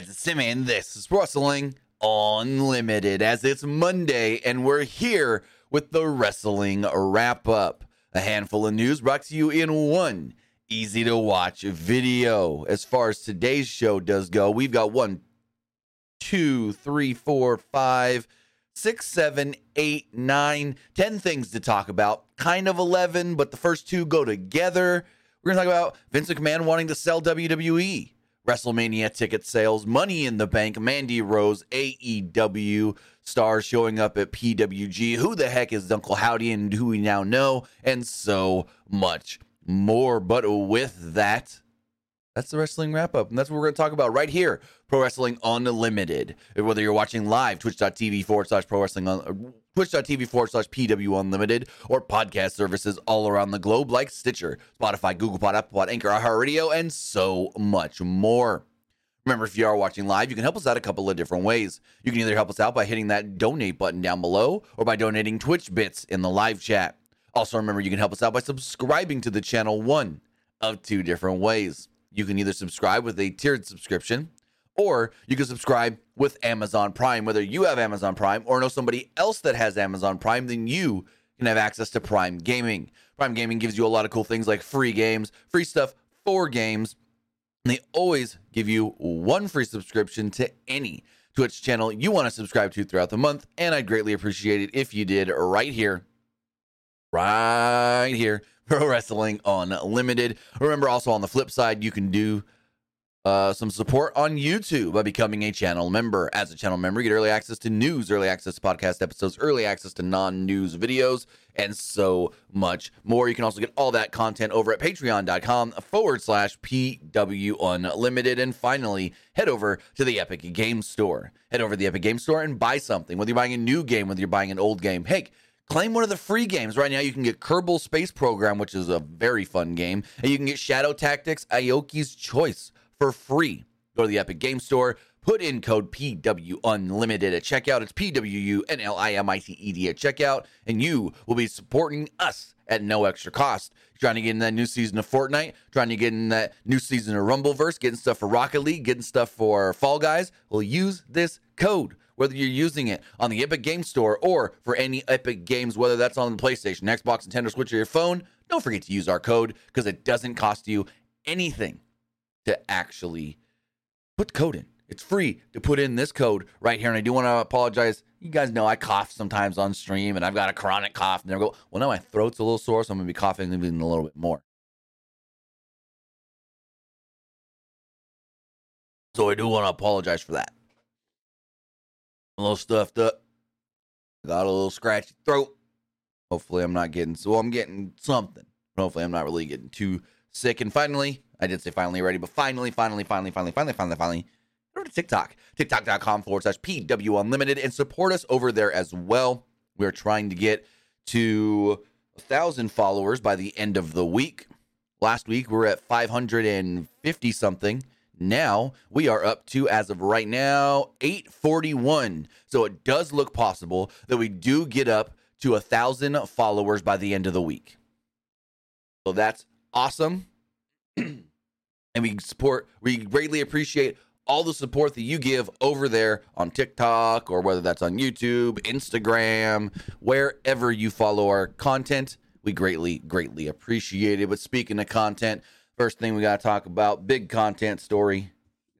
guys, it's Timmy, and this is Wrestling Unlimited, as it's Monday, and we're here with the Wrestling Wrap-Up. A handful of news brought to you in one easy-to-watch video. As far as today's show does go, we've got 1, 2, 3, 4, 5, 6, 7, 8, 9, 10 things to talk about. Kind of 11, but the first two go together. We're going to talk about Vince McMahon wanting to sell WWE, WrestleMania ticket sales, Money in the Bank, Mandy Rose, AEW stars showing up at PWG, who the heck is Uncle Howdy and who we now know, and so much more. But with that, that's the Wrestling Wrap-Up, and that's what we're going to talk about right here, Pro Wrestling Unlimited. Whether you're watching live, twitch.tv/PW Unlimited, or podcast services all around the globe like Stitcher, Spotify, Google Pod, Apple Pod, Anchor, iHeartRadio, and so much more. Remember, if you are watching live, you can help us out a couple of different ways. You can either help us out by hitting that donate button down below or by donating Twitch bits in the live chat. Also, remember, you can help us out by subscribing to the channel one of two different ways. You can either subscribe with a tiered subscription, or you can subscribe with Amazon Prime. Whether you have Amazon Prime or know somebody else that has Amazon Prime, then you can have access to Prime Gaming. Prime Gaming gives you a lot of cool things like free games, free stuff for games. And they always give you one free subscription to any Twitch channel you want to subscribe to throughout the month. And I'd greatly appreciate it if you did right here, Pro Wrestling Unlimited. Remember, also on the flip side, you can do some support on YouTube by becoming a channel member. As a channel member, you get early access to news, early access to podcast episodes, early access to non-news videos, and so much more. You can also get all that content over at patreon.com/PW Unlimited. And finally, head over to the Epic Games Store. Head over to the Epic Games Store and buy something. Whether you're buying a new game, whether you're buying an old game, hey, claim one of the free games. Right now, you can get Kerbal Space Program, which is a very fun game, and you can get Shadow Tactics Aoki's Choice for free. Go to the Epic Game Store, put in code PW Unlimited at checkout. It's PWUNLIMITED at checkout, and you will be supporting us at no extra cost. Trying to get in that new season of Fortnite, trying to get in that new season of Rumbleverse, getting stuff for Rocket League, getting stuff for Fall Guys. We'll use this code. Whether you're using it on the Epic Game Store or for any Epic games, whether that's on the PlayStation, Xbox, Nintendo Switch, or your phone, don't forget to use our code, because it doesn't cost you anything to actually put code in. It's free to put in this code right here. And I do want to apologize. You guys know I cough sometimes on stream, and I've got a chronic cough. And I go, well, now my throat's a little sore, so I'm going to be coughing even a little bit more. So I do want to apologize for that. A little stuffed up, got a little scratchy throat. Hopefully I'm not getting, so I'm getting something, but hopefully I'm not really getting too sick. And finally, I did say finally already, but finally, go to TikTok, tiktok.com/PW Unlimited, and support us over there as well. We're trying to get to 1,000 followers by the end of the week. Last week we were at 550 something. Now we are up to, as of right now, 841. So it does look possible that we do get up to 1,000 followers by the end of the week. So that's awesome. And we greatly appreciate all the support that you give over there on TikTok, or whether that's on YouTube, Instagram, wherever you follow our content. We greatly, greatly appreciate it. But speaking of content, first thing we got to talk about, big content story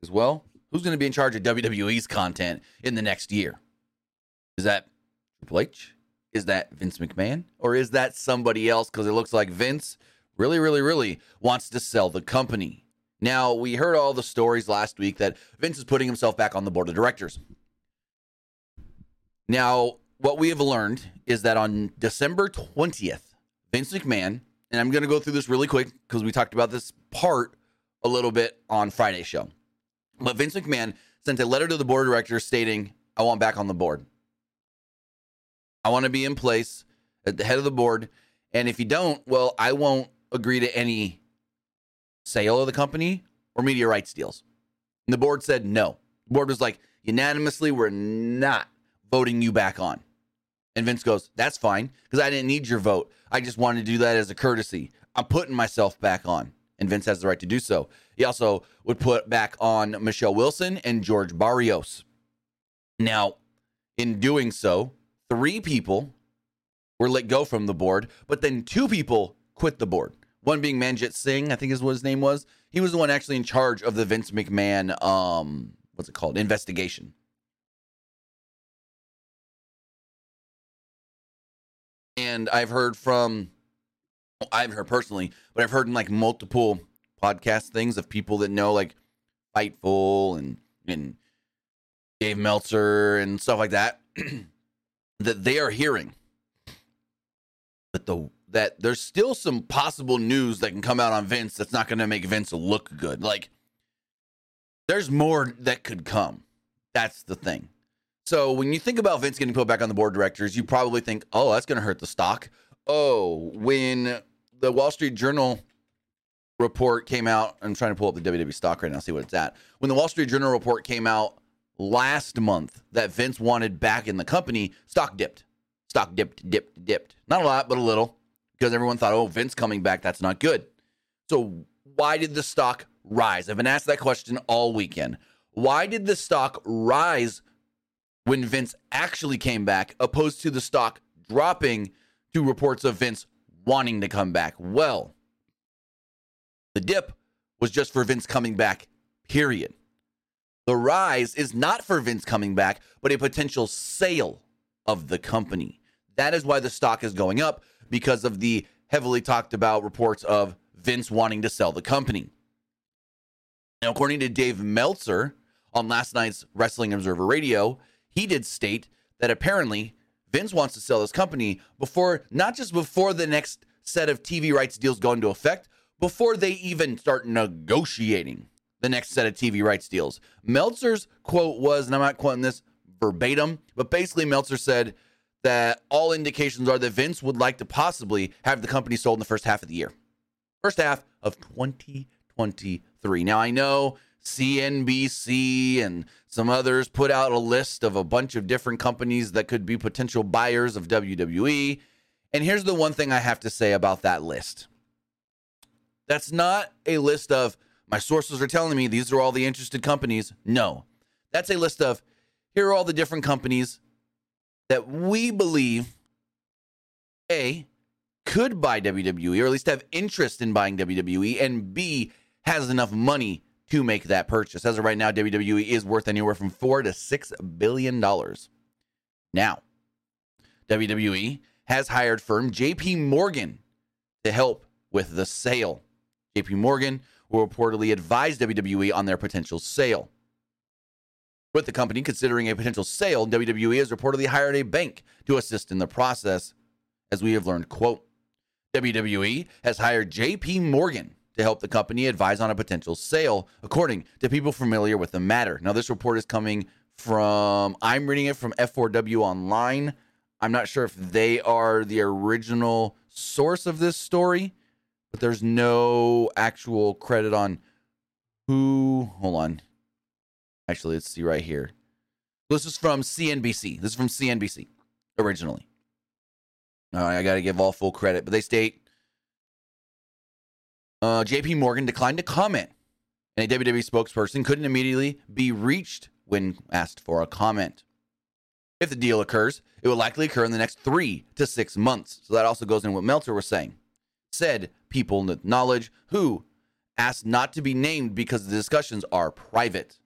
as well. Who's going to be in charge of WWE's content in the next year? Is that Triple H? Is that Vince McMahon? Or is that somebody else? Because it looks like Vince really wants to sell the company. Now, we heard all the stories last week that Vince is putting himself back on the board of directors. Now, what we have learned is that on December 20th, Vince McMahon, and I'm going to go through this really quick because we talked about this part a little bit on Friday's show. But Vince McMahon sent a letter to the board of directors stating, I want back on the board. I want to be in place at the head of the board. And if you don't, well, I won't agree to any sale of the company or media rights deals. And the board said no. The board was like, unanimously, we're not voting you back on. And Vince goes, that's fine, because I didn't need your vote. I just wanted to do that as a courtesy. I'm putting myself back on. and Vince has the right to do so. He also would put back on Michelle Wilson and George Barrios. Now, in doing so, 3 people were let go from the board, but then 2 people quit the board. One being Manjit Singh, I think is what his name was. He was the one actually in charge of the Vince McMahon, investigation. And I've heard in like multiple podcast things of people that know like Fightful and Dave Meltzer and stuff like that, that they are hearing that there's still some possible news that can come out on Vince that's not going to make Vince look good. Like, there's more that could come. That's the thing. So when you think about Vince getting put back on the board of directors, you probably think, oh, that's going to hurt the stock. Oh, when the Wall Street Journal report came out, I'm trying to pull up the WWE stock right now, see what it's at. When the Wall Street Journal report came out last month that Vince wanted back in the company, stock dipped. Stock dipped. Not a lot, but a little, because everyone thought, oh, Vince coming back, that's not good. So why did the stock rise? I've been asked that question all weekend. Why did the stock rise when Vince actually came back, opposed to the stock dropping to reports of Vince wanting to come back? Well, the dip was just for Vince coming back, period. The rise is not for Vince coming back, but a potential sale of the company. That is why the stock is going up, because of the heavily talked about reports of Vince wanting to sell the company. Now, according to Dave Meltzer on last night's Wrestling Observer Radio, he did state that apparently Vince wants to sell this company not just before the next set of TV rights deals go into effect, before they even start negotiating the next set of TV rights deals. Meltzer's quote was, and I'm not quoting this verbatim, but basically Meltzer said that all indications are that Vince would like to possibly have the company sold in the first half of the year. First half of 2023. Now, I know CNBC and some others put out a list of a bunch of different companies that could be potential buyers of WWE. And here's the one thing I have to say about that list. That's not a list of, my sources are telling me these are all the interested companies. No, that's a list of, here are all the different companies that we believe, A, could buy WWE, or at least have interest in buying WWE, and B, has enough money to make that purchase. As of right now, WWE is worth anywhere from $4 to $6 billion. Now, WWE has hired firm JP Morgan to help with the sale. JP Morgan will reportedly advise WWE on their potential sale. With the company considering a potential sale, WWE has reportedly hired a bank to assist in the process, as we have learned, quote, WWE has hired JP Morgan to help the company advise on a potential sale, according to people familiar with the matter. Now, this report is coming from, I'm reading it from F4W Online. I'm not sure if they are the original source of this story, but there's no actual credit on who, hold on. Actually, let's see right here. This is from CNBC. This is from CNBC originally. All right, I got to give all full credit, but they state, JP Morgan declined to comment, and a WWE spokesperson couldn't immediately be reached when asked for a comment. If the deal occurs, it will likely occur in the next 3 to 6 months. So that also goes in what Meltzer was saying. Said people with knowledge who asked not to be named because the discussions are private.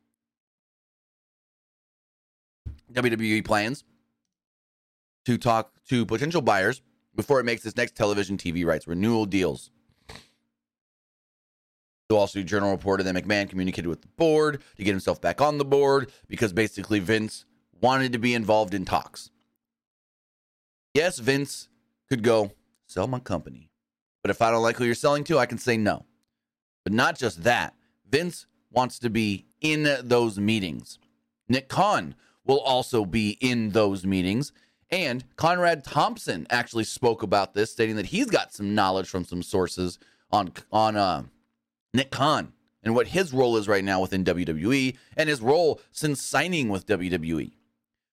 WWE plans to talk to potential buyers before it makes its next television TV rights renewal deals. The Wall Street Journal reported that McMahon communicated with the board to get himself back on the board because basically Vince wanted to be involved in talks. Yes, Vince could go, sell my company, but if I don't like who you're selling to, I can say no. But not just that. Vince wants to be in those meetings. Nick Khan will also be in those meetings. And Conrad Thompson actually spoke about this, stating that he's got some knowledge from some sources on Nick Khan and what his role is right now within WWE and his role since signing with WWE.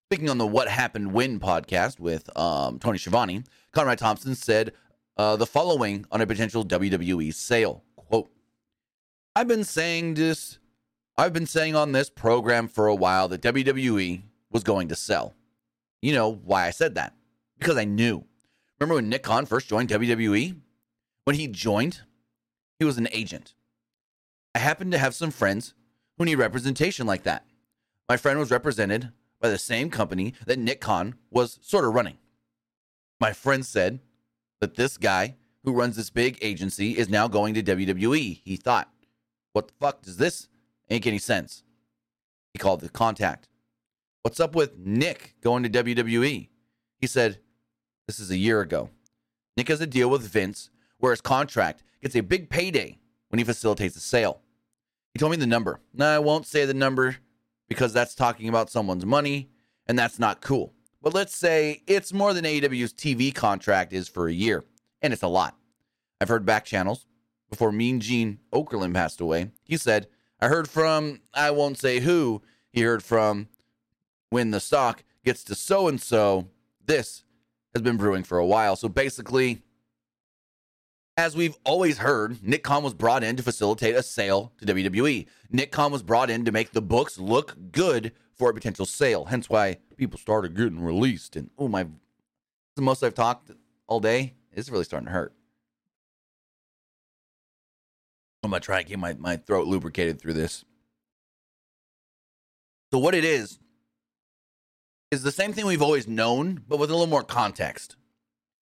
Speaking on the What Happened When podcast with Tony Schiavone, Conrad Thompson said the following on a potential WWE sale. Quote, I've been saying this. I've been saying on this program for a while that WWE was going to sell. You know why I said that? Because I knew. Remember when Nick Khan first joined WWE? When he joined, he was an agent. I happened to have some friends who need representation like that. My friend was represented by the same company that Nick Khan was sort of running. My friend said that this guy who runs this big agency is now going to WWE. He thought, what the fuck does this make any sense? He called the contact. What's up with Nick going to WWE? He said, this is a year ago. Nick has a deal with Vince where his contract gets a big payday when he facilitates a sale. He told me the number. Now, I won't say the number because that's talking about someone's money and that's not cool. But let's say it's more than AEW's TV contract is for a year, and it's a lot. I've heard back channels. Before Mean Gene Okerlund passed away, he said, I heard from, I won't say who, he heard from, when the stock gets to so-and-so, this has been brewing for a while. So basically, as we've always heard, Nick Khan was brought in to facilitate a sale to WWE. Nick Khan was brought in to make the books look good for a potential sale. Hence why people started getting released. And oh my, the most I've talked all day. It's really starting to hurt. I'm going to try and get my throat lubricated through this. So what it is the same thing we've always known, but with a little more context.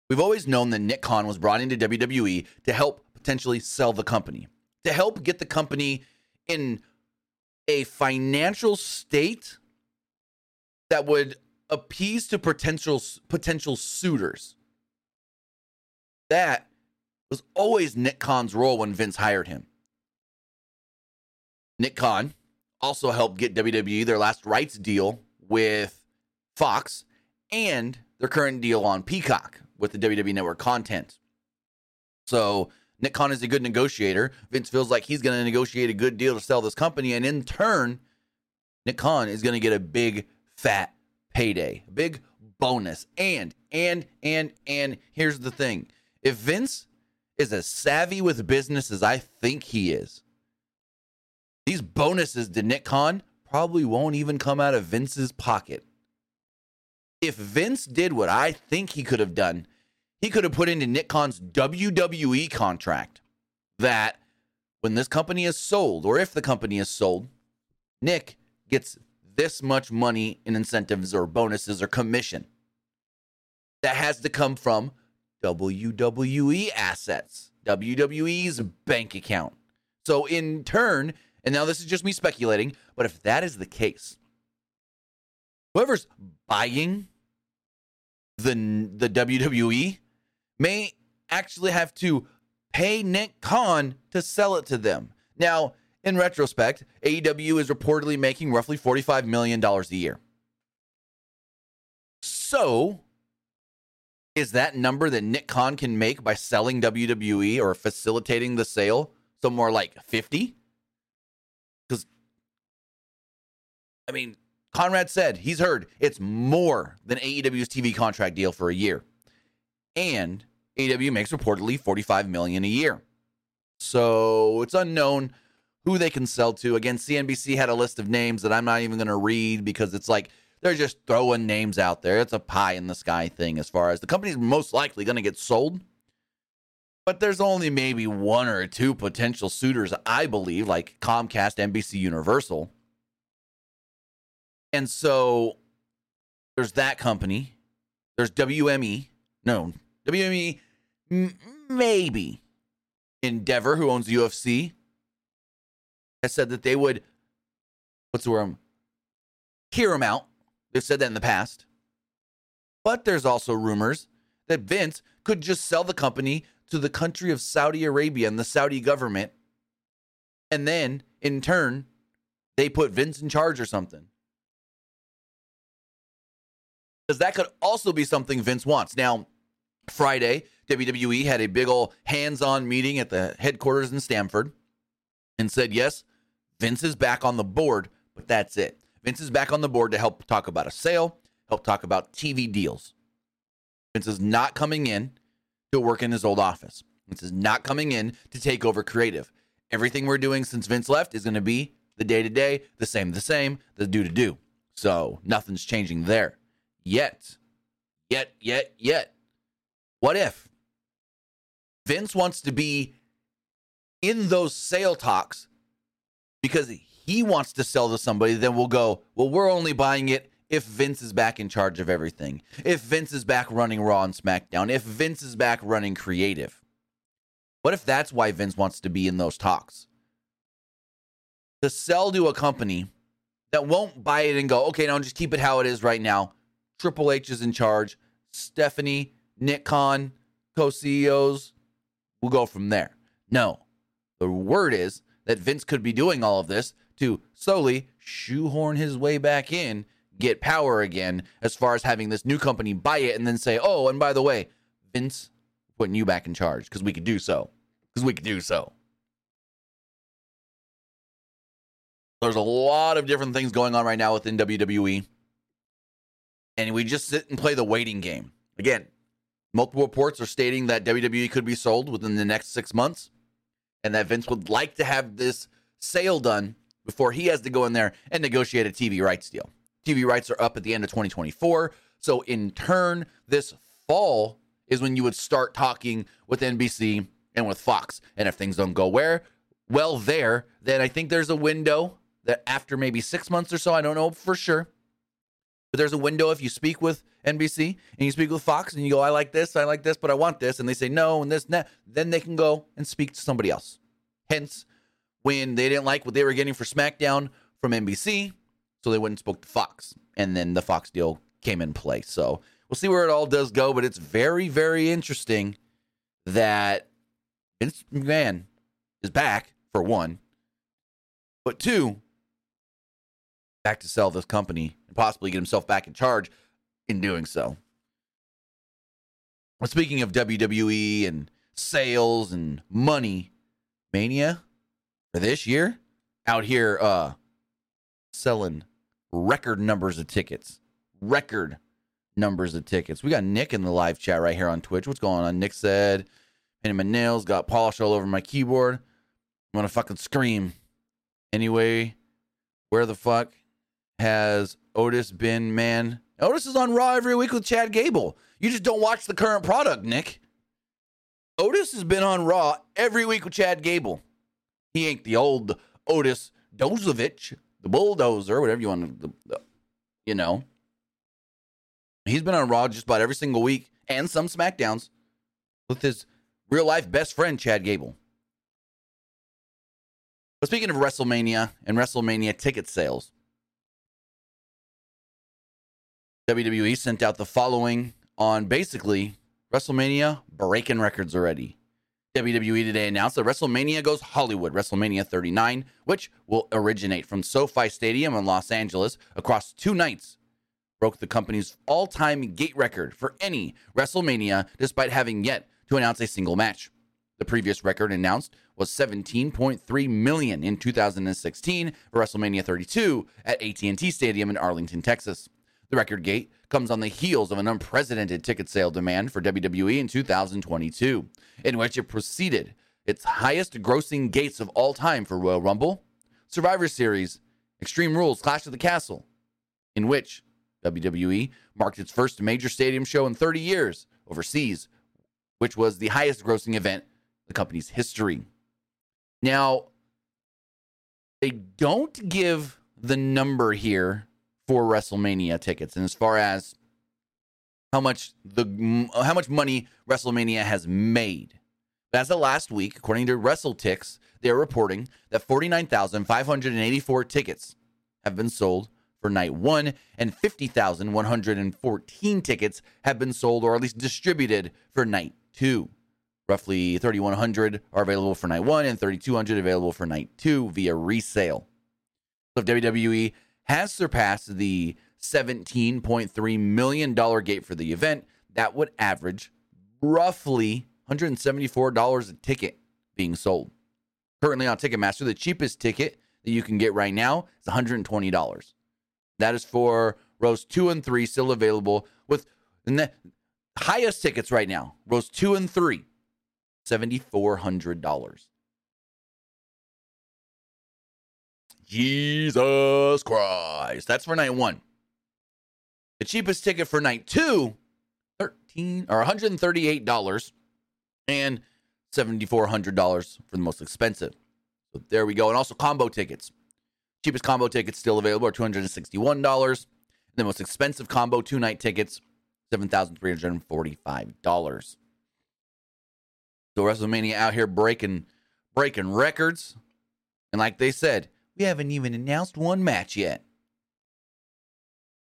We've always known that Nick Khan was brought into WWE to help potentially sell the company, to help get the company in a financial state that would appease to potential suitors. That was always Nick Khan's role when Vince hired him. Nick Khan also helped get WWE their last rights deal with Fox and their current deal on Peacock with the WWE Network content. So Nick Khan is a good negotiator. Vince feels like he's going to negotiate a good deal to sell this company. And in turn, Nick Khan is going to get a big fat payday, a big bonus. And here's the thing. If Vince is as savvy with business as I think he is, these bonuses to Nick Khan probably won't even come out of Vince's pocket. If Vince did what I think he could have done, he could have put into Nick Khan's WWE contract that when this company is sold, or if the company is sold, Nick gets this much money in incentives or bonuses or commission. That has to come from WWE assets, WWE's bank account. So in turn, and now this is just me speculating, but if that is the case, whoever's buying the WWE may actually have to pay Nick Khan to sell it to them. Now, in retrospect, AEW is reportedly making roughly $45 million a year. So, is that number that Nick Khan can make by selling WWE or facilitating the sale somewhere like 50? I mean, Conrad said he's heard it's more than AEW's TV contract deal for a year. And AEW makes reportedly $45 million a year. So it's unknown who they can sell to. Again, CNBC had a list of names that I'm not even going to read because it's like they're just throwing names out there. It's a pie in the sky thing as far as the company's most likely going to get sold. But there's only maybe one or two potential suitors, I believe, like Comcast, NBC, Universal. And so there's that company. There's WME. No, WME, maybe. Endeavor, who owns the UFC, has said that they would, hear him out. They've said that in the past. But there's also rumors that Vince could just sell the company to the country of Saudi Arabia and the Saudi government. And then, in turn, they put Vince in charge or something. Because that could also be something Vince wants. Now, Friday, WWE had a big old hands-on meeting at the headquarters in Stamford and said, yes, Vince is back on the board, but that's it. Vince is back on the board to help talk about a sale, help talk about TV deals. Vince is not coming in to work in his old office. Vince is not coming in to take over creative. Everything we're doing since Vince left is going to be the day-to-day, the same, the do-to-do. So nothing's changing there. Yet. What if Vince wants to be in those sale talks because he wants to sell to somebody? Then we'll go, well, we're only buying it if Vince is back in charge of everything. If Vince is back running Raw and SmackDown. If Vince is back running creative. What if that's why Vince wants to be in those talks? To sell to a company that won't buy it and go, okay, now just keep it how it is right now. Triple H is in charge. Stephanie, Nick Khan, co-CEOs. We'll go from there. No. The word is that Vince could be doing all of this to slowly shoehorn his way back in, get power again, as far as having this new company buy it and then say, oh, and by the way, Vince, putting you back in charge because we could do so. There's a lot of different things going on right now within WWE. And we just sit and play the waiting game. Again, multiple reports are stating that WWE could be sold within the next 6 months and that Vince would like to have this sale done before he has to go in there and negotiate a TV rights deal. TV rights are up at the end of 2024. So in turn, this fall is when you would start talking with NBC and with Fox. And if things don't go well, then I think there's a window that after maybe 6 months or so, I don't know for sure, but there's a window if you speak with NBC and you speak with Fox and you go, I like this, but I want this. And they say no, and this and that. Then they can go and speak to somebody else. Hence, when they didn't like what they were getting for SmackDown from NBC, so they went and spoke to Fox. And then the Fox deal came in play. So we'll see where it all does go, but it's very, very interesting that Vince McMahon is back, for one. But two, back to sell this company and possibly get himself back in charge in doing so. Well, speaking of WWE and sales and money, Mania for this year, out here selling record numbers of tickets. We got Nick in the live chat right here on Twitch. What's going on? Nick said, painted my nails, got polish all over my keyboard. I'm gonna fucking scream. Anyway, where the fuck has Otis been, man? Otis is on Raw every week with Chad Gable. You just don't watch the current product, Nick. Otis has been on Raw every week with Chad Gable. He ain't the old Otis Dozovich, the bulldozer, whatever you want to, you know. He's been on Raw just about every single week and some SmackDowns with his real-life best friend, Chad Gable. But speaking of WrestleMania and WrestleMania ticket sales, WWE sent out the following on basically WrestleMania breaking records already. WWE today announced that WrestleMania goes Hollywood, WrestleMania 39, which will originate from SoFi Stadium in Los Angeles across 2 nights. Broke the company's all-time gate record for any WrestleMania despite having yet to announce a single match. The previous record announced was 17.3 million in 2016 for WrestleMania 32 at AT&T Stadium in Arlington, Texas. The record gate comes on the heels of an unprecedented ticket sale demand for WWE in 2022, in which it preceded its highest grossing gates of all time for Royal Rumble, Survivor Series, Extreme Rules, Clash of the Castle, in which WWE marked its first major stadium show in 30 years overseas, which was the highest grossing event in the company's history. Now, they don't give the number here for WrestleMania tickets, and as far as how much money WrestleMania has made. But as of last week, according to WrestleTix, they're reporting that 49,584 tickets have been sold for night one, and 50,114 tickets have been sold or at least distributed for night two. Roughly 3,100 are available for night one and 3,200 available for night two via resale. So if WWE has surpassed the $17.3 million gate for the event, that would average roughly $174 a ticket being sold. Currently on Ticketmaster, the cheapest ticket that you can get right now is $120. That is for rows 2 and 3 still available with the highest tickets right now. Rows 2 and 3, $7,400. Jesus Christ. That's for night one. The cheapest ticket for night two, $138 and $7,400 for the most expensive. So there we go. And also combo tickets. Cheapest combo tickets still available are $261. The most expensive combo two-night tickets, $7,345. So WrestleMania out here breaking records. And like they said, we haven't even announced one match yet.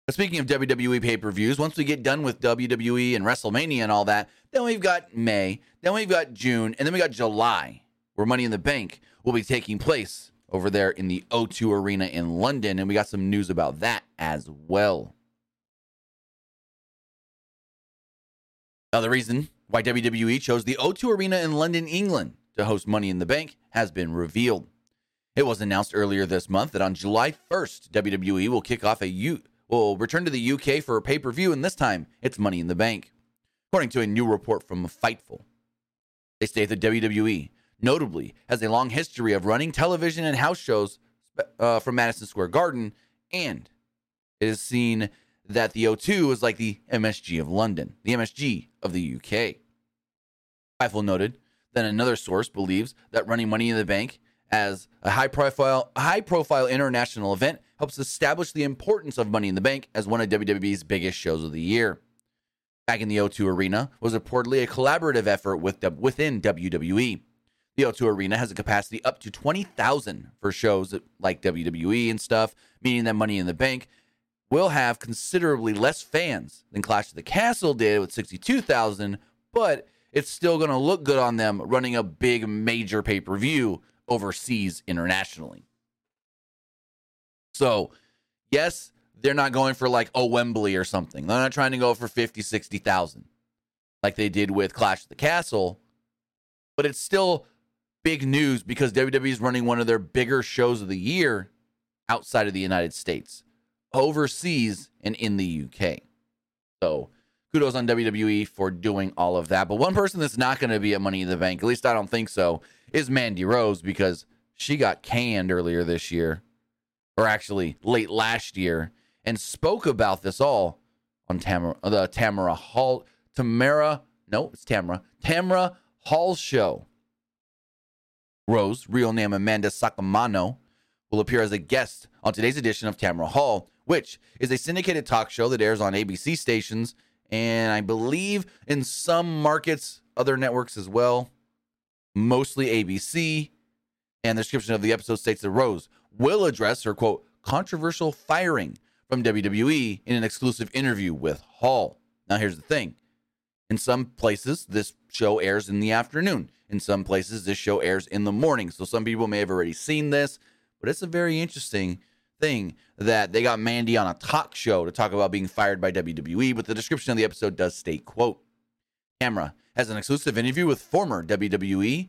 But speaking of WWE pay-per-views, once we get done with WWE and WrestleMania and all that, then we've got May, then we've got June, and then we got July, where Money in the Bank will be taking place over there in the O2 Arena in London. And we got some news about that as well. Now, the reason why WWE chose the O2 Arena in London, England to host Money in the Bank has been revealed. It was announced earlier this month that on July 1st, WWE will return to the UK for a pay-per-view, and this time it's Money in the Bank. According to a new report from Fightful, they state that WWE notably has a long history of running television and house shows from Madison Square Garden, and it is seen that the O2 is like the MSG of London, the MSG of the UK. Fightful noted that another source believes that running Money in the Bank as a high-profile international event helps establish the importance of Money in the Bank as one of WWE's biggest shows of the year. Back in the O2 Arena was reportedly a collaborative effort within WWE. The O2 Arena has a capacity up to 20,000 for shows like WWE and stuff, meaning that Money in the Bank will have considerably less fans than Clash of the Castle did with 62,000, but it's still going to look good on them running a big, major pay-per-view overseas internationally. So, yes, they're not going for like Wembley or something. They're not trying to go for 50, 60,000 like they did with Clash of the Castle, but it's still big news because WWE is running one of their bigger shows of the year outside of the United States, overseas, and in the UK. So kudos on WWE for doing all of that. But one person that's not going to be at Money in the Bank, at least I don't think so, is Mandy Rose, because she got canned earlier this year, or actually late last year, and spoke about this all on Tamara Hall show. Rose, real name Amanda Sakamano, will appear as a guest on today's edition of Tamara Hall, which is a syndicated talk show that airs on ABC stations, and I believe in some markets, other networks as well, mostly ABC. And the description of the episode states that Rose will address her, quote, controversial firing from WWE in an exclusive interview with Hall. Now, here's the thing. In some places, this show airs in the afternoon. In some places, this show airs in the morning. So some people may have already seen this, but it's a very interesting thing that they got Mandy on a talk show to talk about being fired by WWE, but the description of the episode does state, quote, Tamara has an exclusive interview with former WWE's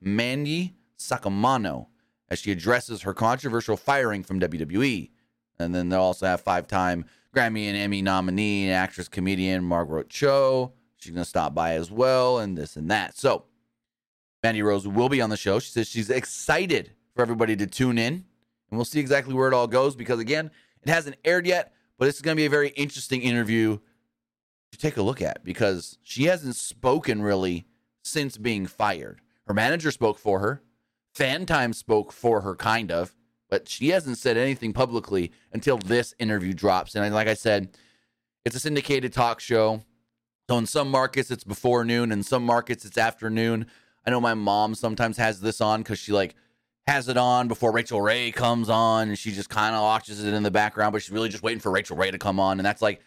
Mandy Sakamano as she addresses her controversial firing from WWE. And then they'll also have five-time Grammy and Emmy nominee and actress comedian Margaret Cho. She's going to stop by as well, and this and that. So Mandy Rose will be on the show. She says she's excited for everybody to tune in, and we'll see exactly where it all goes because, again, it hasn't aired yet, but this is going to be a very interesting interview to take a look at because she hasn't spoken really since being fired. Her manager spoke for her. Fan Time spoke for her, kind of, but she hasn't said anything publicly until this interview drops. And like I said, it's a syndicated talk show. So in some markets, it's before noon. In some markets, it's afternoon. I know my mom sometimes has this on because she like has it on before Rachel Ray comes on, and she just kind of watches it in the background, but she's really just waiting for Rachel Ray to come on. And that's like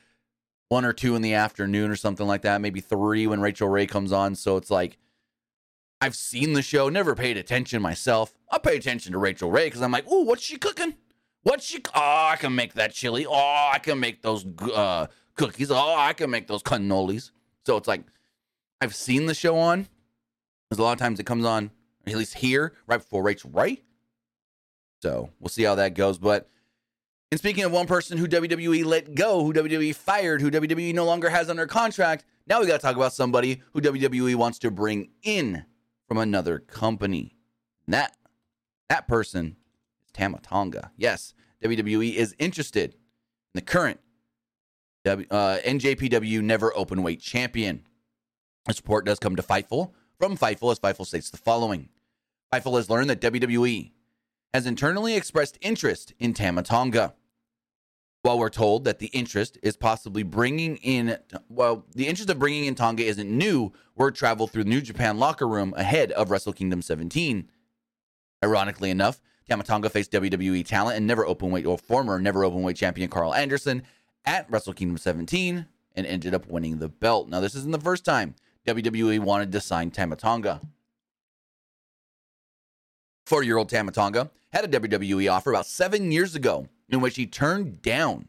1 or 2 in the afternoon or something like that, maybe 3 when Rachel Ray comes on. So it's like I've seen the show, never paid attention myself. I pay attention to Rachel Ray because I'm like, ooh, what's she cooking? I can make that chili. Oh, I can make those cookies. Oh, I can make those cannolis. So it's like, I've seen the show on. There's a lot of times it comes on, at least here, right before Rachel Ray. So we'll see how that goes. But, and speaking of one person who WWE let go, who WWE fired, who WWE no longer has under contract, now we got to talk about somebody who WWE wants to bring in from another company. And that That person is Tama Tonga. Yes, WWE is interested in the current NJPW Never Openweight Champion. This report does come to Fightful. From Fightful, as Fightful states the following. Fightful has learned that WWE has internally expressed interest in Tama Tonga. While we're told that the interest is possibly bringing in, well, the interest of bringing in Tonga isn't new, word traveled through the New Japan locker room ahead of Wrestle Kingdom 17. Ironically enough, Tama Tonga faced WWE talent and never openweight or former never openweight champion Carl Anderson at Wrestle Kingdom 17 and ended up winning the belt. Now, this isn't the first time WWE wanted to sign Tama Tonga. 40-year-old Tama Tonga had a WWE offer about 7 years ago, in which he turned down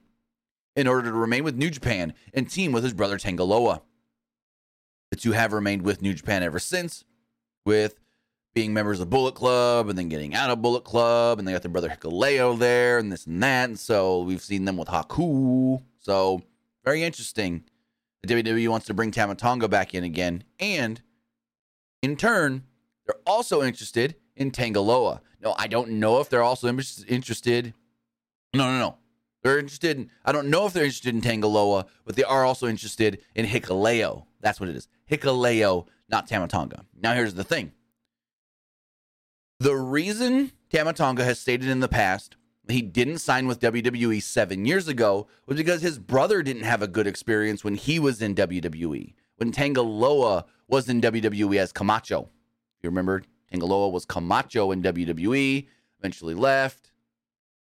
in order to remain with New Japan and team with his brother Tanga Loa. The two have remained with New Japan ever since, with being members of Bullet Club and then getting out of Bullet Club, and they got their brother Hikuleo there and this and that, and so we've seen them with Haku. So, very interesting. The WWE wants to bring Tama Tonga back in again, and in turn, they're also interested in Tanga Loa. No, I don't know if they're also interested... No. They're interested in... I don't know if they're interested in Tanga Loa, but they are also interested in Hikuleo. That's what it is. Hikuleo, not Tama Tonga. Now, here's the thing. The reason Tama Tonga has stated in the past he didn't sign with WWE 7 years ago was because his brother didn't have a good experience when he was in WWE, when Tanga Loa was in WWE as Camacho. You remember, Tanga Loa was Camacho in WWE, eventually left,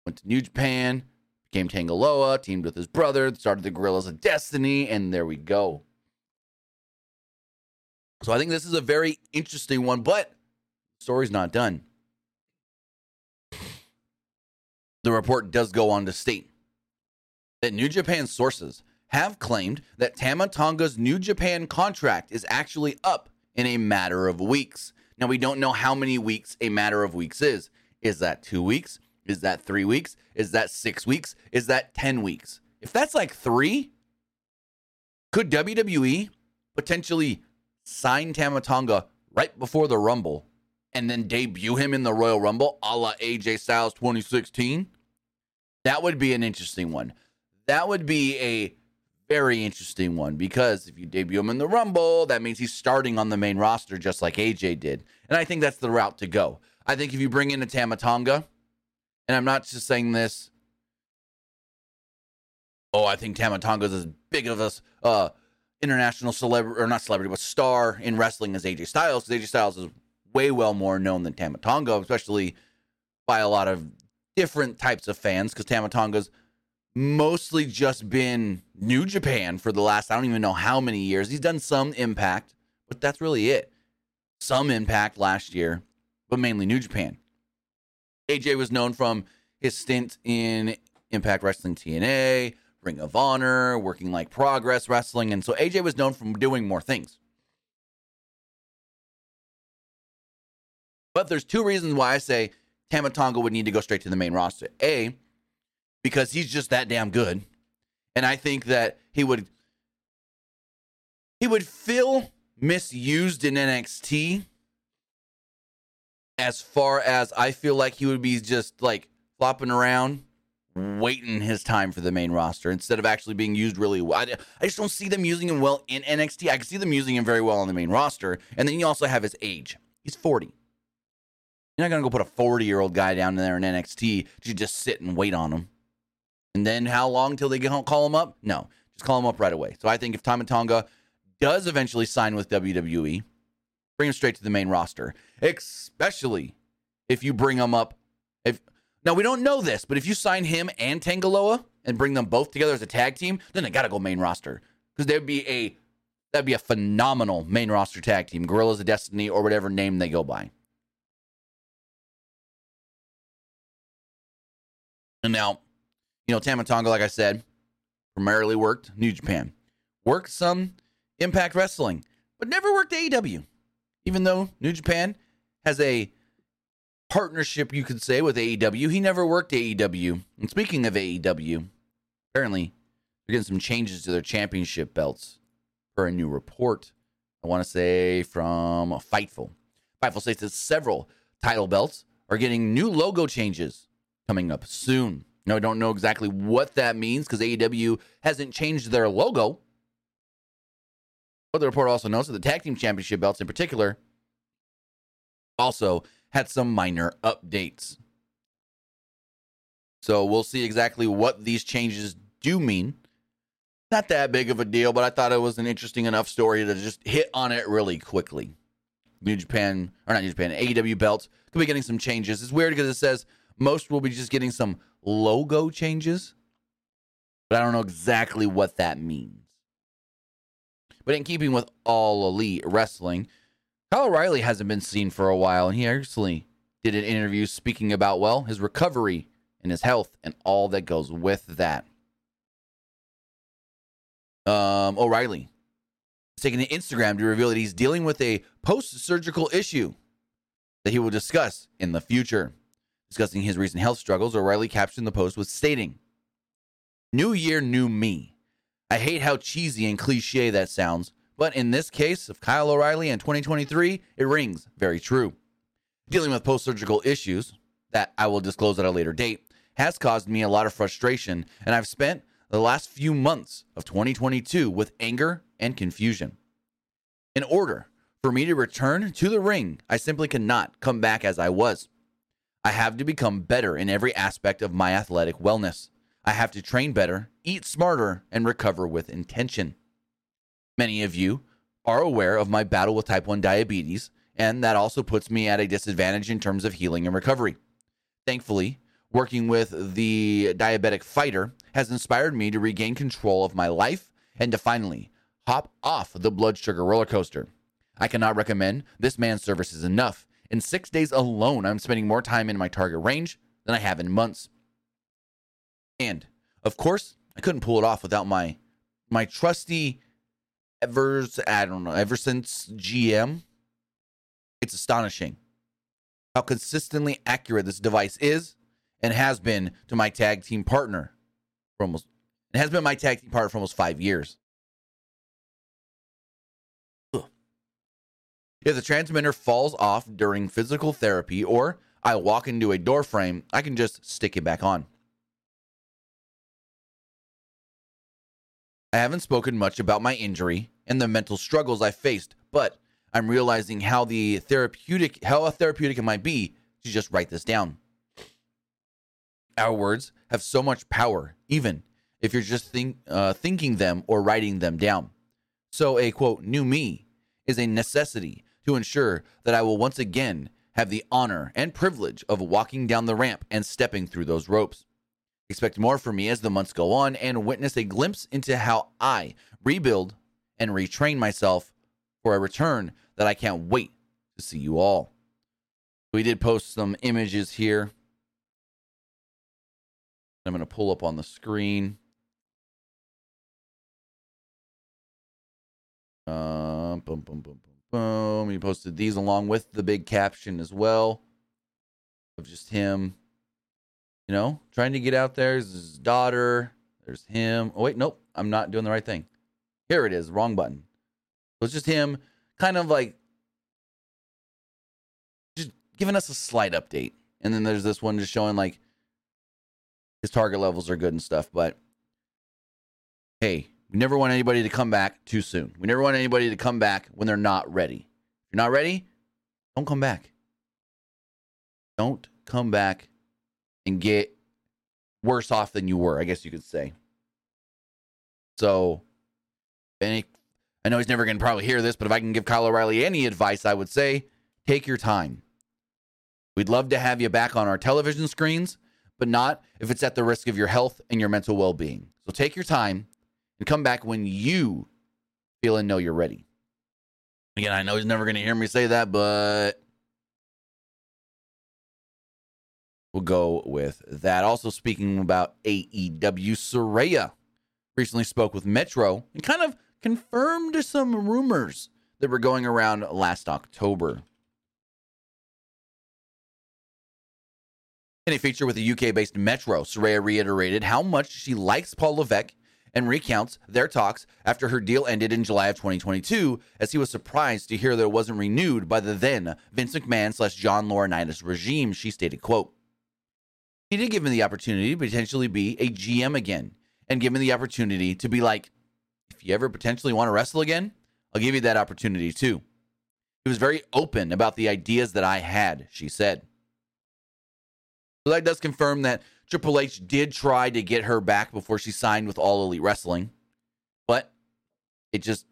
went to New Japan, became Tanga Loa, teamed with his brother, started the Gorillas of Destiny, and there we go. So I think this is a very interesting one, but the story's not done. The report does go on to state that New Japan sources have claimed that Tama Tonga's New Japan contract is actually up in a matter of weeks. Now, we don't know how many weeks a matter of weeks is. Is that 2 weeks? Is that 3 weeks? Is that 6 weeks? Is that 10 weeks? If that's like 3, could WWE potentially sign Tama Tonga right before the Rumble and then debut him in the Royal Rumble a la AJ Styles 2016? That would be an interesting one. That would be a very interesting one, because if you debut him in the Rumble, that means he's starting on the main roster just like AJ did. And I think that's the route to go. I think if you bring in a Tama Tonga... And I'm not just saying this, oh, I think Tama Tonga is as big of a international celebrity, or not celebrity, but star in wrestling as AJ Styles, because AJ Styles is way well more known than Tama Tonga, especially by a lot of different types of fans, because Tama Tonga's mostly just been New Japan for the last, I don't even know how many years. He's done some Impact, but that's really it. Some Impact last year, but mainly New Japan. AJ was known from his stint in Impact Wrestling TNA, Ring of Honor, working like Progress Wrestling. And so AJ was known from doing more things. But there's two reasons why I say Tama Tonga would need to go straight to the main roster. A, because he's just that damn good. And I think that he would feel misused in NXT. As far as I feel like he would be just like flopping around, waiting his time for the main roster instead of actually being used really well. I just don't see them using him well in NXT. I can see them using him very well on the main roster. And then you also have his age. He's 40. You're not going to go put a 40-year-old guy down there in NXT to just sit and wait on him. And then how long till they call him up? No, just call him up right away. So I think if Tama Tonga does eventually sign with WWE, bring him straight to the main roster, especially if you bring him up. Now, we don't know this, but if you sign him and Tanga Loa and bring them both together as a tag team, then they got to go main roster, because that'd be a phenomenal main roster tag team, Gorillas of Destiny or whatever name they go by. And now, Tama Tonga, like I said, primarily worked New Japan, worked some Impact Wrestling, but never worked AEW. Even though New Japan has a partnership, you could say, with AEW, he never worked AEW. And speaking of AEW, apparently they're getting some changes to their championship belts per a new report, I want to say, from Fightful. Fightful states that several title belts are getting new logo changes coming up soon. Now, I don't know exactly what that means because AEW hasn't changed their logo. But the report also notes that the Tag Team Championship belts in particular also had some minor updates. So we'll see exactly what these changes do mean. Not that big of a deal, but I thought it was an interesting enough story to just hit on it really quickly. AEW belts could be getting some changes. It's weird because it says most will be just getting some logo changes, but I don't know exactly what that means. But in keeping with All Elite Wrestling, Kyle O'Reilly hasn't been seen for a while, and he actually did an interview speaking about, well, his recovery and his health and all that goes with that. O'Reilly is taking to Instagram to reveal that he's dealing with a post-surgical issue that he will discuss in the future. Discussing his recent health struggles, O'Reilly captioned the post with stating, "New year, new me. I hate how cheesy and cliche that sounds, but in this case of Kyle O'Reilly in 2023, it rings very true. Dealing with post-surgical issues that I will disclose at a later date has caused me a lot of frustration, and I've spent the last few months of 2022 with anger and confusion. In order for me to return to the ring, I simply cannot come back as I was. I have to become better in every aspect of my athletic wellness. I have to train better, eat smarter, and recover with intention. Many of you are aware of my battle with type 1 diabetes, and that also puts me at a disadvantage in terms of healing and recovery. Thankfully, working with the Diabetic Fighter has inspired me to regain control of my life and to finally hop off the blood sugar roller coaster. I cannot recommend this man's services enough. In 6 days alone, I'm spending more time in my target range than I have in months. And, of course, I couldn't pull it off without my trusty Eversense GM. It's astonishing how consistently accurate this device is and has been to my tag team partner for almost 5 years. Ugh. If the transmitter falls off during physical therapy or I walk into a door frame, I can just stick it back on. I haven't spoken much about my injury and the mental struggles I faced, but I'm realizing how therapeutic it might be to just write this down. Our words have so much power, even if you're just thinking them or writing them down. So a, quote, new me is a necessity to ensure that I will once again have the honor and privilege of walking down the ramp and stepping through those ropes. Expect more from me as the months go on and witness a glimpse into how I rebuild and retrain myself for a return that I can't wait to see you all." We did post some images here. I'm going to pull up on the screen. He posted these along with the big caption as well of just him, you know, trying to get out there. There's his daughter. There's him. Oh, wait, nope. I'm not doing the right thing. Here it is. Wrong button. So it's just him kind of like just giving us a slight update. And then there's this one just showing like his target levels are good and stuff. But hey, we never want anybody to come back too soon. We never want anybody to come back when they're not ready. If you're not ready, don't come back. Don't come back and get worse off than you were, I guess you could say. So, I know he's never going to probably hear this, but if I can give Kyle O'Reilly any advice, I would say, take your time. We'd love to have you back on our television screens, but not if it's at the risk of your health and your mental well-being. So take your time and come back when you feel and know you're ready. Again, I know he's never going to hear me say that, but we'll go with that. Also, speaking about AEW, Saraya recently spoke with Metro and kind of confirmed some rumors that were going around last October. In a feature with the UK-based Metro, Saraya reiterated how much she likes Paul Levesque and recounts their talks after her deal ended in July of 2022, as he was surprised to hear that it wasn't renewed by the then Vince McMahon / John Laurinaitis regime. She stated, quote, "He did give me the opportunity to potentially be a GM again, and give me the opportunity to be like, if you ever potentially want to wrestle again, I'll give you that opportunity too. He was very open about the ideas that I had," she said. So that does confirm that Triple H did try to get her back before she signed with All Elite Wrestling, but it just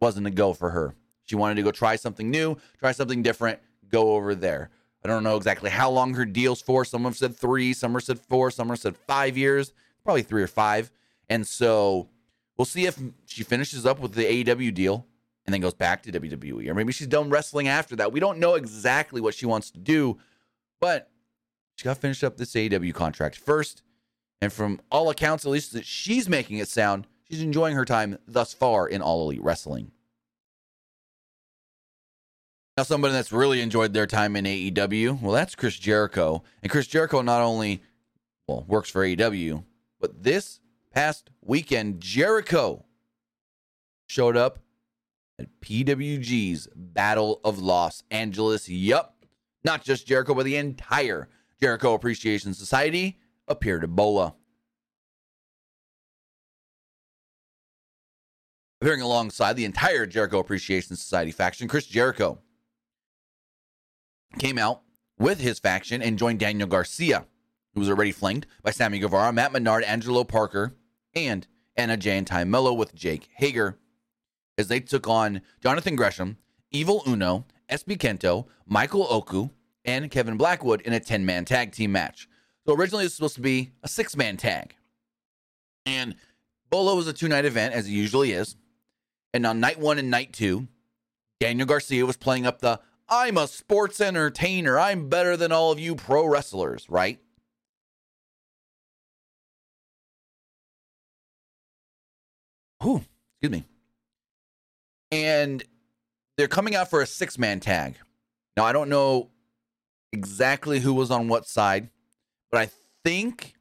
wasn't a go for her. She wanted to go try something new, try something different, go over there. I don't know exactly how long her deal's for. Some have said 3, some have said 4, some have said 5 years, probably 3 or 5. And so we'll see if she finishes up with the AEW deal and then goes back to WWE, or maybe she's done wrestling after that. We don't know exactly what she wants to do, but she got to finish up this AEW contract first. And from all accounts, at least that she's making it sound, she's enjoying her time thus far in All Elite Wrestling. Now, somebody that's really enjoyed their time in AEW, well, that's Chris Jericho. And Chris Jericho not only, well, works for AEW, but this past weekend, Jericho showed up at PWG's Battle of Los Angeles. Yup. Not just Jericho, but the entire Jericho Appreciation Society appeared at Bola. Appearing alongside the entire Jericho Appreciation Society faction, Chris Jericho came out with his faction and joined Daniel Garcia, who was already flanked by Sammy Guevara, Matt Menard, Angelo Parker, and Anna Jay and Ty Mello with Jake Hager, as they took on Jonathan Gresham, Evil Uno, SB Kento, Michael Oku, and Kevin Blackwood in a 10-man tag team match. So originally it was supposed to be a 6-man tag. And Bolo was a 2-night event, as it usually is. And on night 1 and night 2, Daniel Garcia was playing up the, I'm a sports entertainer, I'm better than all of you pro wrestlers, right? Ooh, excuse me. And they're coming out for a 6-man tag. Now, I don't know exactly who was on what side, but I think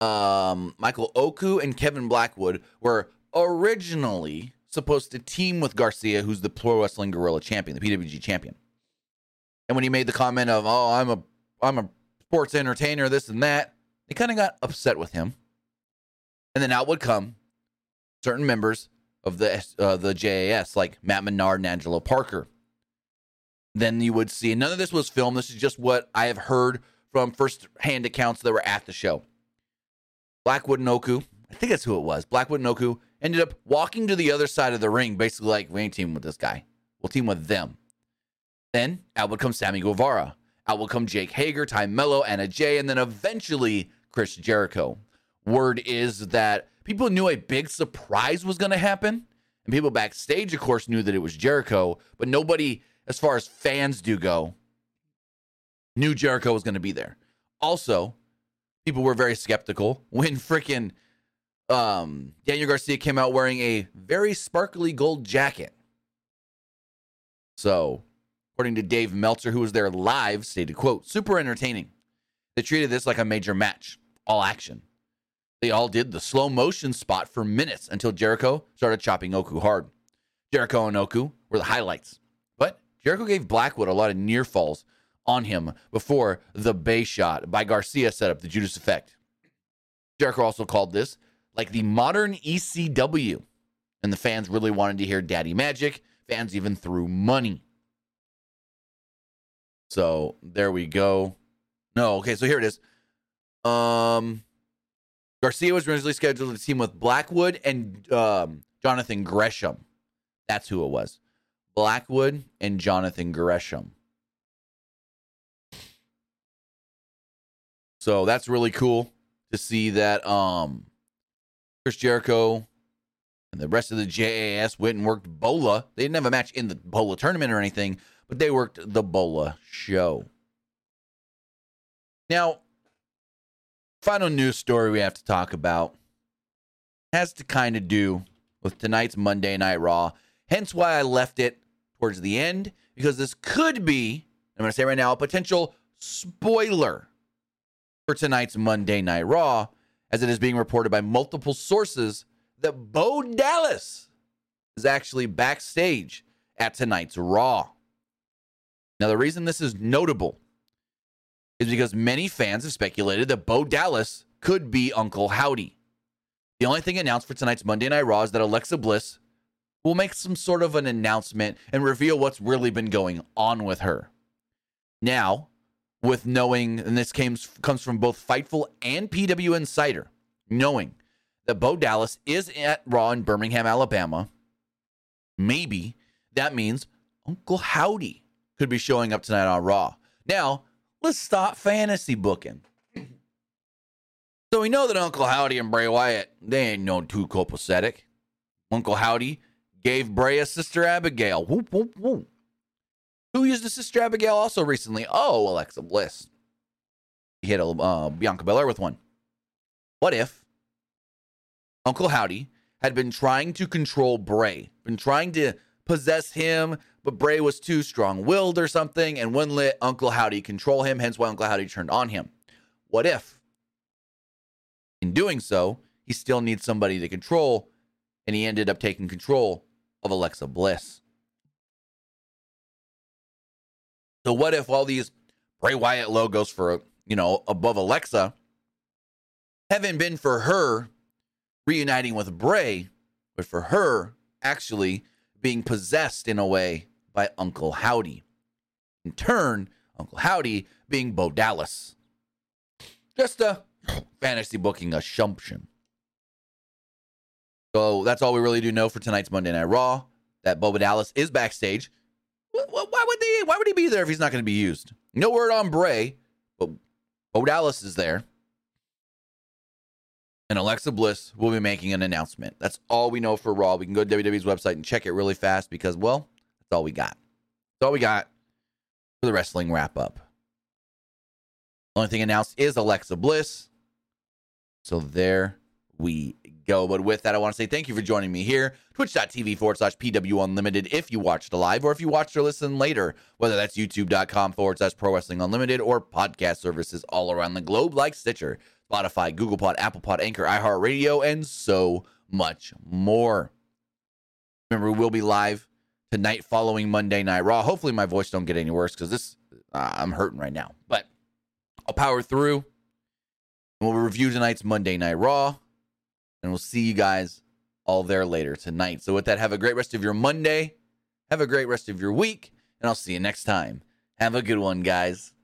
Michael Oku and Kevin Blackwood were originally supposed to team with Garcia, who's the Pro Wrestling Guerrilla champion, the PWG champion. And when he made the comment of, oh, I'm a sports entertainer, this and that, they kind of got upset with him. And then out would come certain members of the JAS, like Matt Menard and Angelo Parker. Then you would see, and none of this was filmed. This is just what I have heard from first-hand accounts that were at the show. Blackwood and Oku, I think that's who it was. Blackwood and Oku ended up walking to the other side of the ring, basically like, we ain't teaming with this guy. We'll team with them. Then out would come Sammy Guevara. Out would come Jake Hager, Ty Mello, Anna Jay, and then eventually Chris Jericho. Word is that people knew a big surprise was going to happen, and people backstage, of course, knew that it was Jericho, but nobody, as far as fans do go, knew Jericho was going to be there. Also, people were very skeptical when freaking Daniel Garcia came out wearing a very sparkly gold jacket. So, according to Dave Meltzer, who was there live, stated, quote, super entertaining. They treated this like a major match, all action. They all did the slow motion spot for minutes until Jericho started chopping Oku hard. Jericho and Oku were the highlights. Jericho gave Blackwood a lot of near falls on him before the bay shot by Garcia set up the Judas effect. Jericho also called this like the modern ECW, and the fans really wanted to hear Daddy Magic. Fans even threw money. So there we go. No, okay, so here it is. Garcia was originally scheduled to team with Blackwood and Jonathan Gresham. That's who it was. Blackwood and Jonathan Gresham. So that's really cool to see that Chris Jericho and the rest of the JAS went and worked Bola. They didn't have a match in the Bola tournament or anything, but they worked the Bola show. Now, final news story we have to talk about has to kind of do with tonight's Monday Night Raw. Hence why I left it towards the end, because this could be, I'm going to say right now, a potential spoiler for tonight's Monday Night Raw, as it is being reported by multiple sources that Bo Dallas is actually backstage at tonight's Raw. Now, the reason this is notable is because many fans have speculated that Bo Dallas could be Uncle Howdy. The only thing announced for tonight's Monday Night Raw is that Alexa Bliss will make some sort of an announcement and reveal what's really been going on with her. Now, with knowing, and this comes from both Fightful and PW Insider, knowing that Bo Dallas is at Raw in Birmingham, Alabama, maybe that means Uncle Howdy could be showing up tonight on Raw. Now, let's stop fantasy booking. So we know that Uncle Howdy and Bray Wyatt, they ain't no two copacetic. Uncle Howdy gave Bray a Sister Abigail. Whoop, whoop, whoop. Who used a Sister Abigail also recently? Oh, Alexa Bliss. He hit Bianca Belair with one. What if Uncle Howdy had been trying to control Bray, been trying to possess him, but Bray was too strong-willed or something and wouldn't let Uncle Howdy control him, hence why Uncle Howdy turned on him? What if, in doing so, he still needs somebody to control, and he ended up taking control of Alexa Bliss? So what if all these Bray Wyatt logos for, above Alexa haven't been for her reuniting with Bray, but for her actually being possessed in a way by Uncle Howdy? In turn, Uncle Howdy being Bo Dallas. Just a fantasy booking assumption. So that's all we really do know for tonight's Monday Night Raw, that Bo Dallas is backstage. Why would he be there if he's not going to be used? No word on Bray, but Bo Dallas is there. And Alexa Bliss will be making an announcement. That's all we know for Raw. We can go to WWE's website and check it really fast because, well, that's all we got. That's all we got for the wrestling wrap-up. The only thing announced is Alexa Bliss. So there we go. But with that, I want to say thank you for joining me here. Twitch.tv/PW Unlimited if you watched live, or if you watched or listened later, whether that's YouTube.com/Pro Wrestling Unlimited or podcast services all around the globe like Stitcher, Spotify, Google Pod, Apple Pod, Anchor, iHeartRadio, and so much more. Remember, we will be live tonight following Monday Night Raw. Hopefully my voice don't get any worse because I'm hurting right now. But I'll power through, and we'll review tonight's Monday Night Raw, and we'll see you guys all there later tonight. So with that, have a great rest of your Monday. Have a great rest of your week, and I'll see you next time. Have a good one, guys.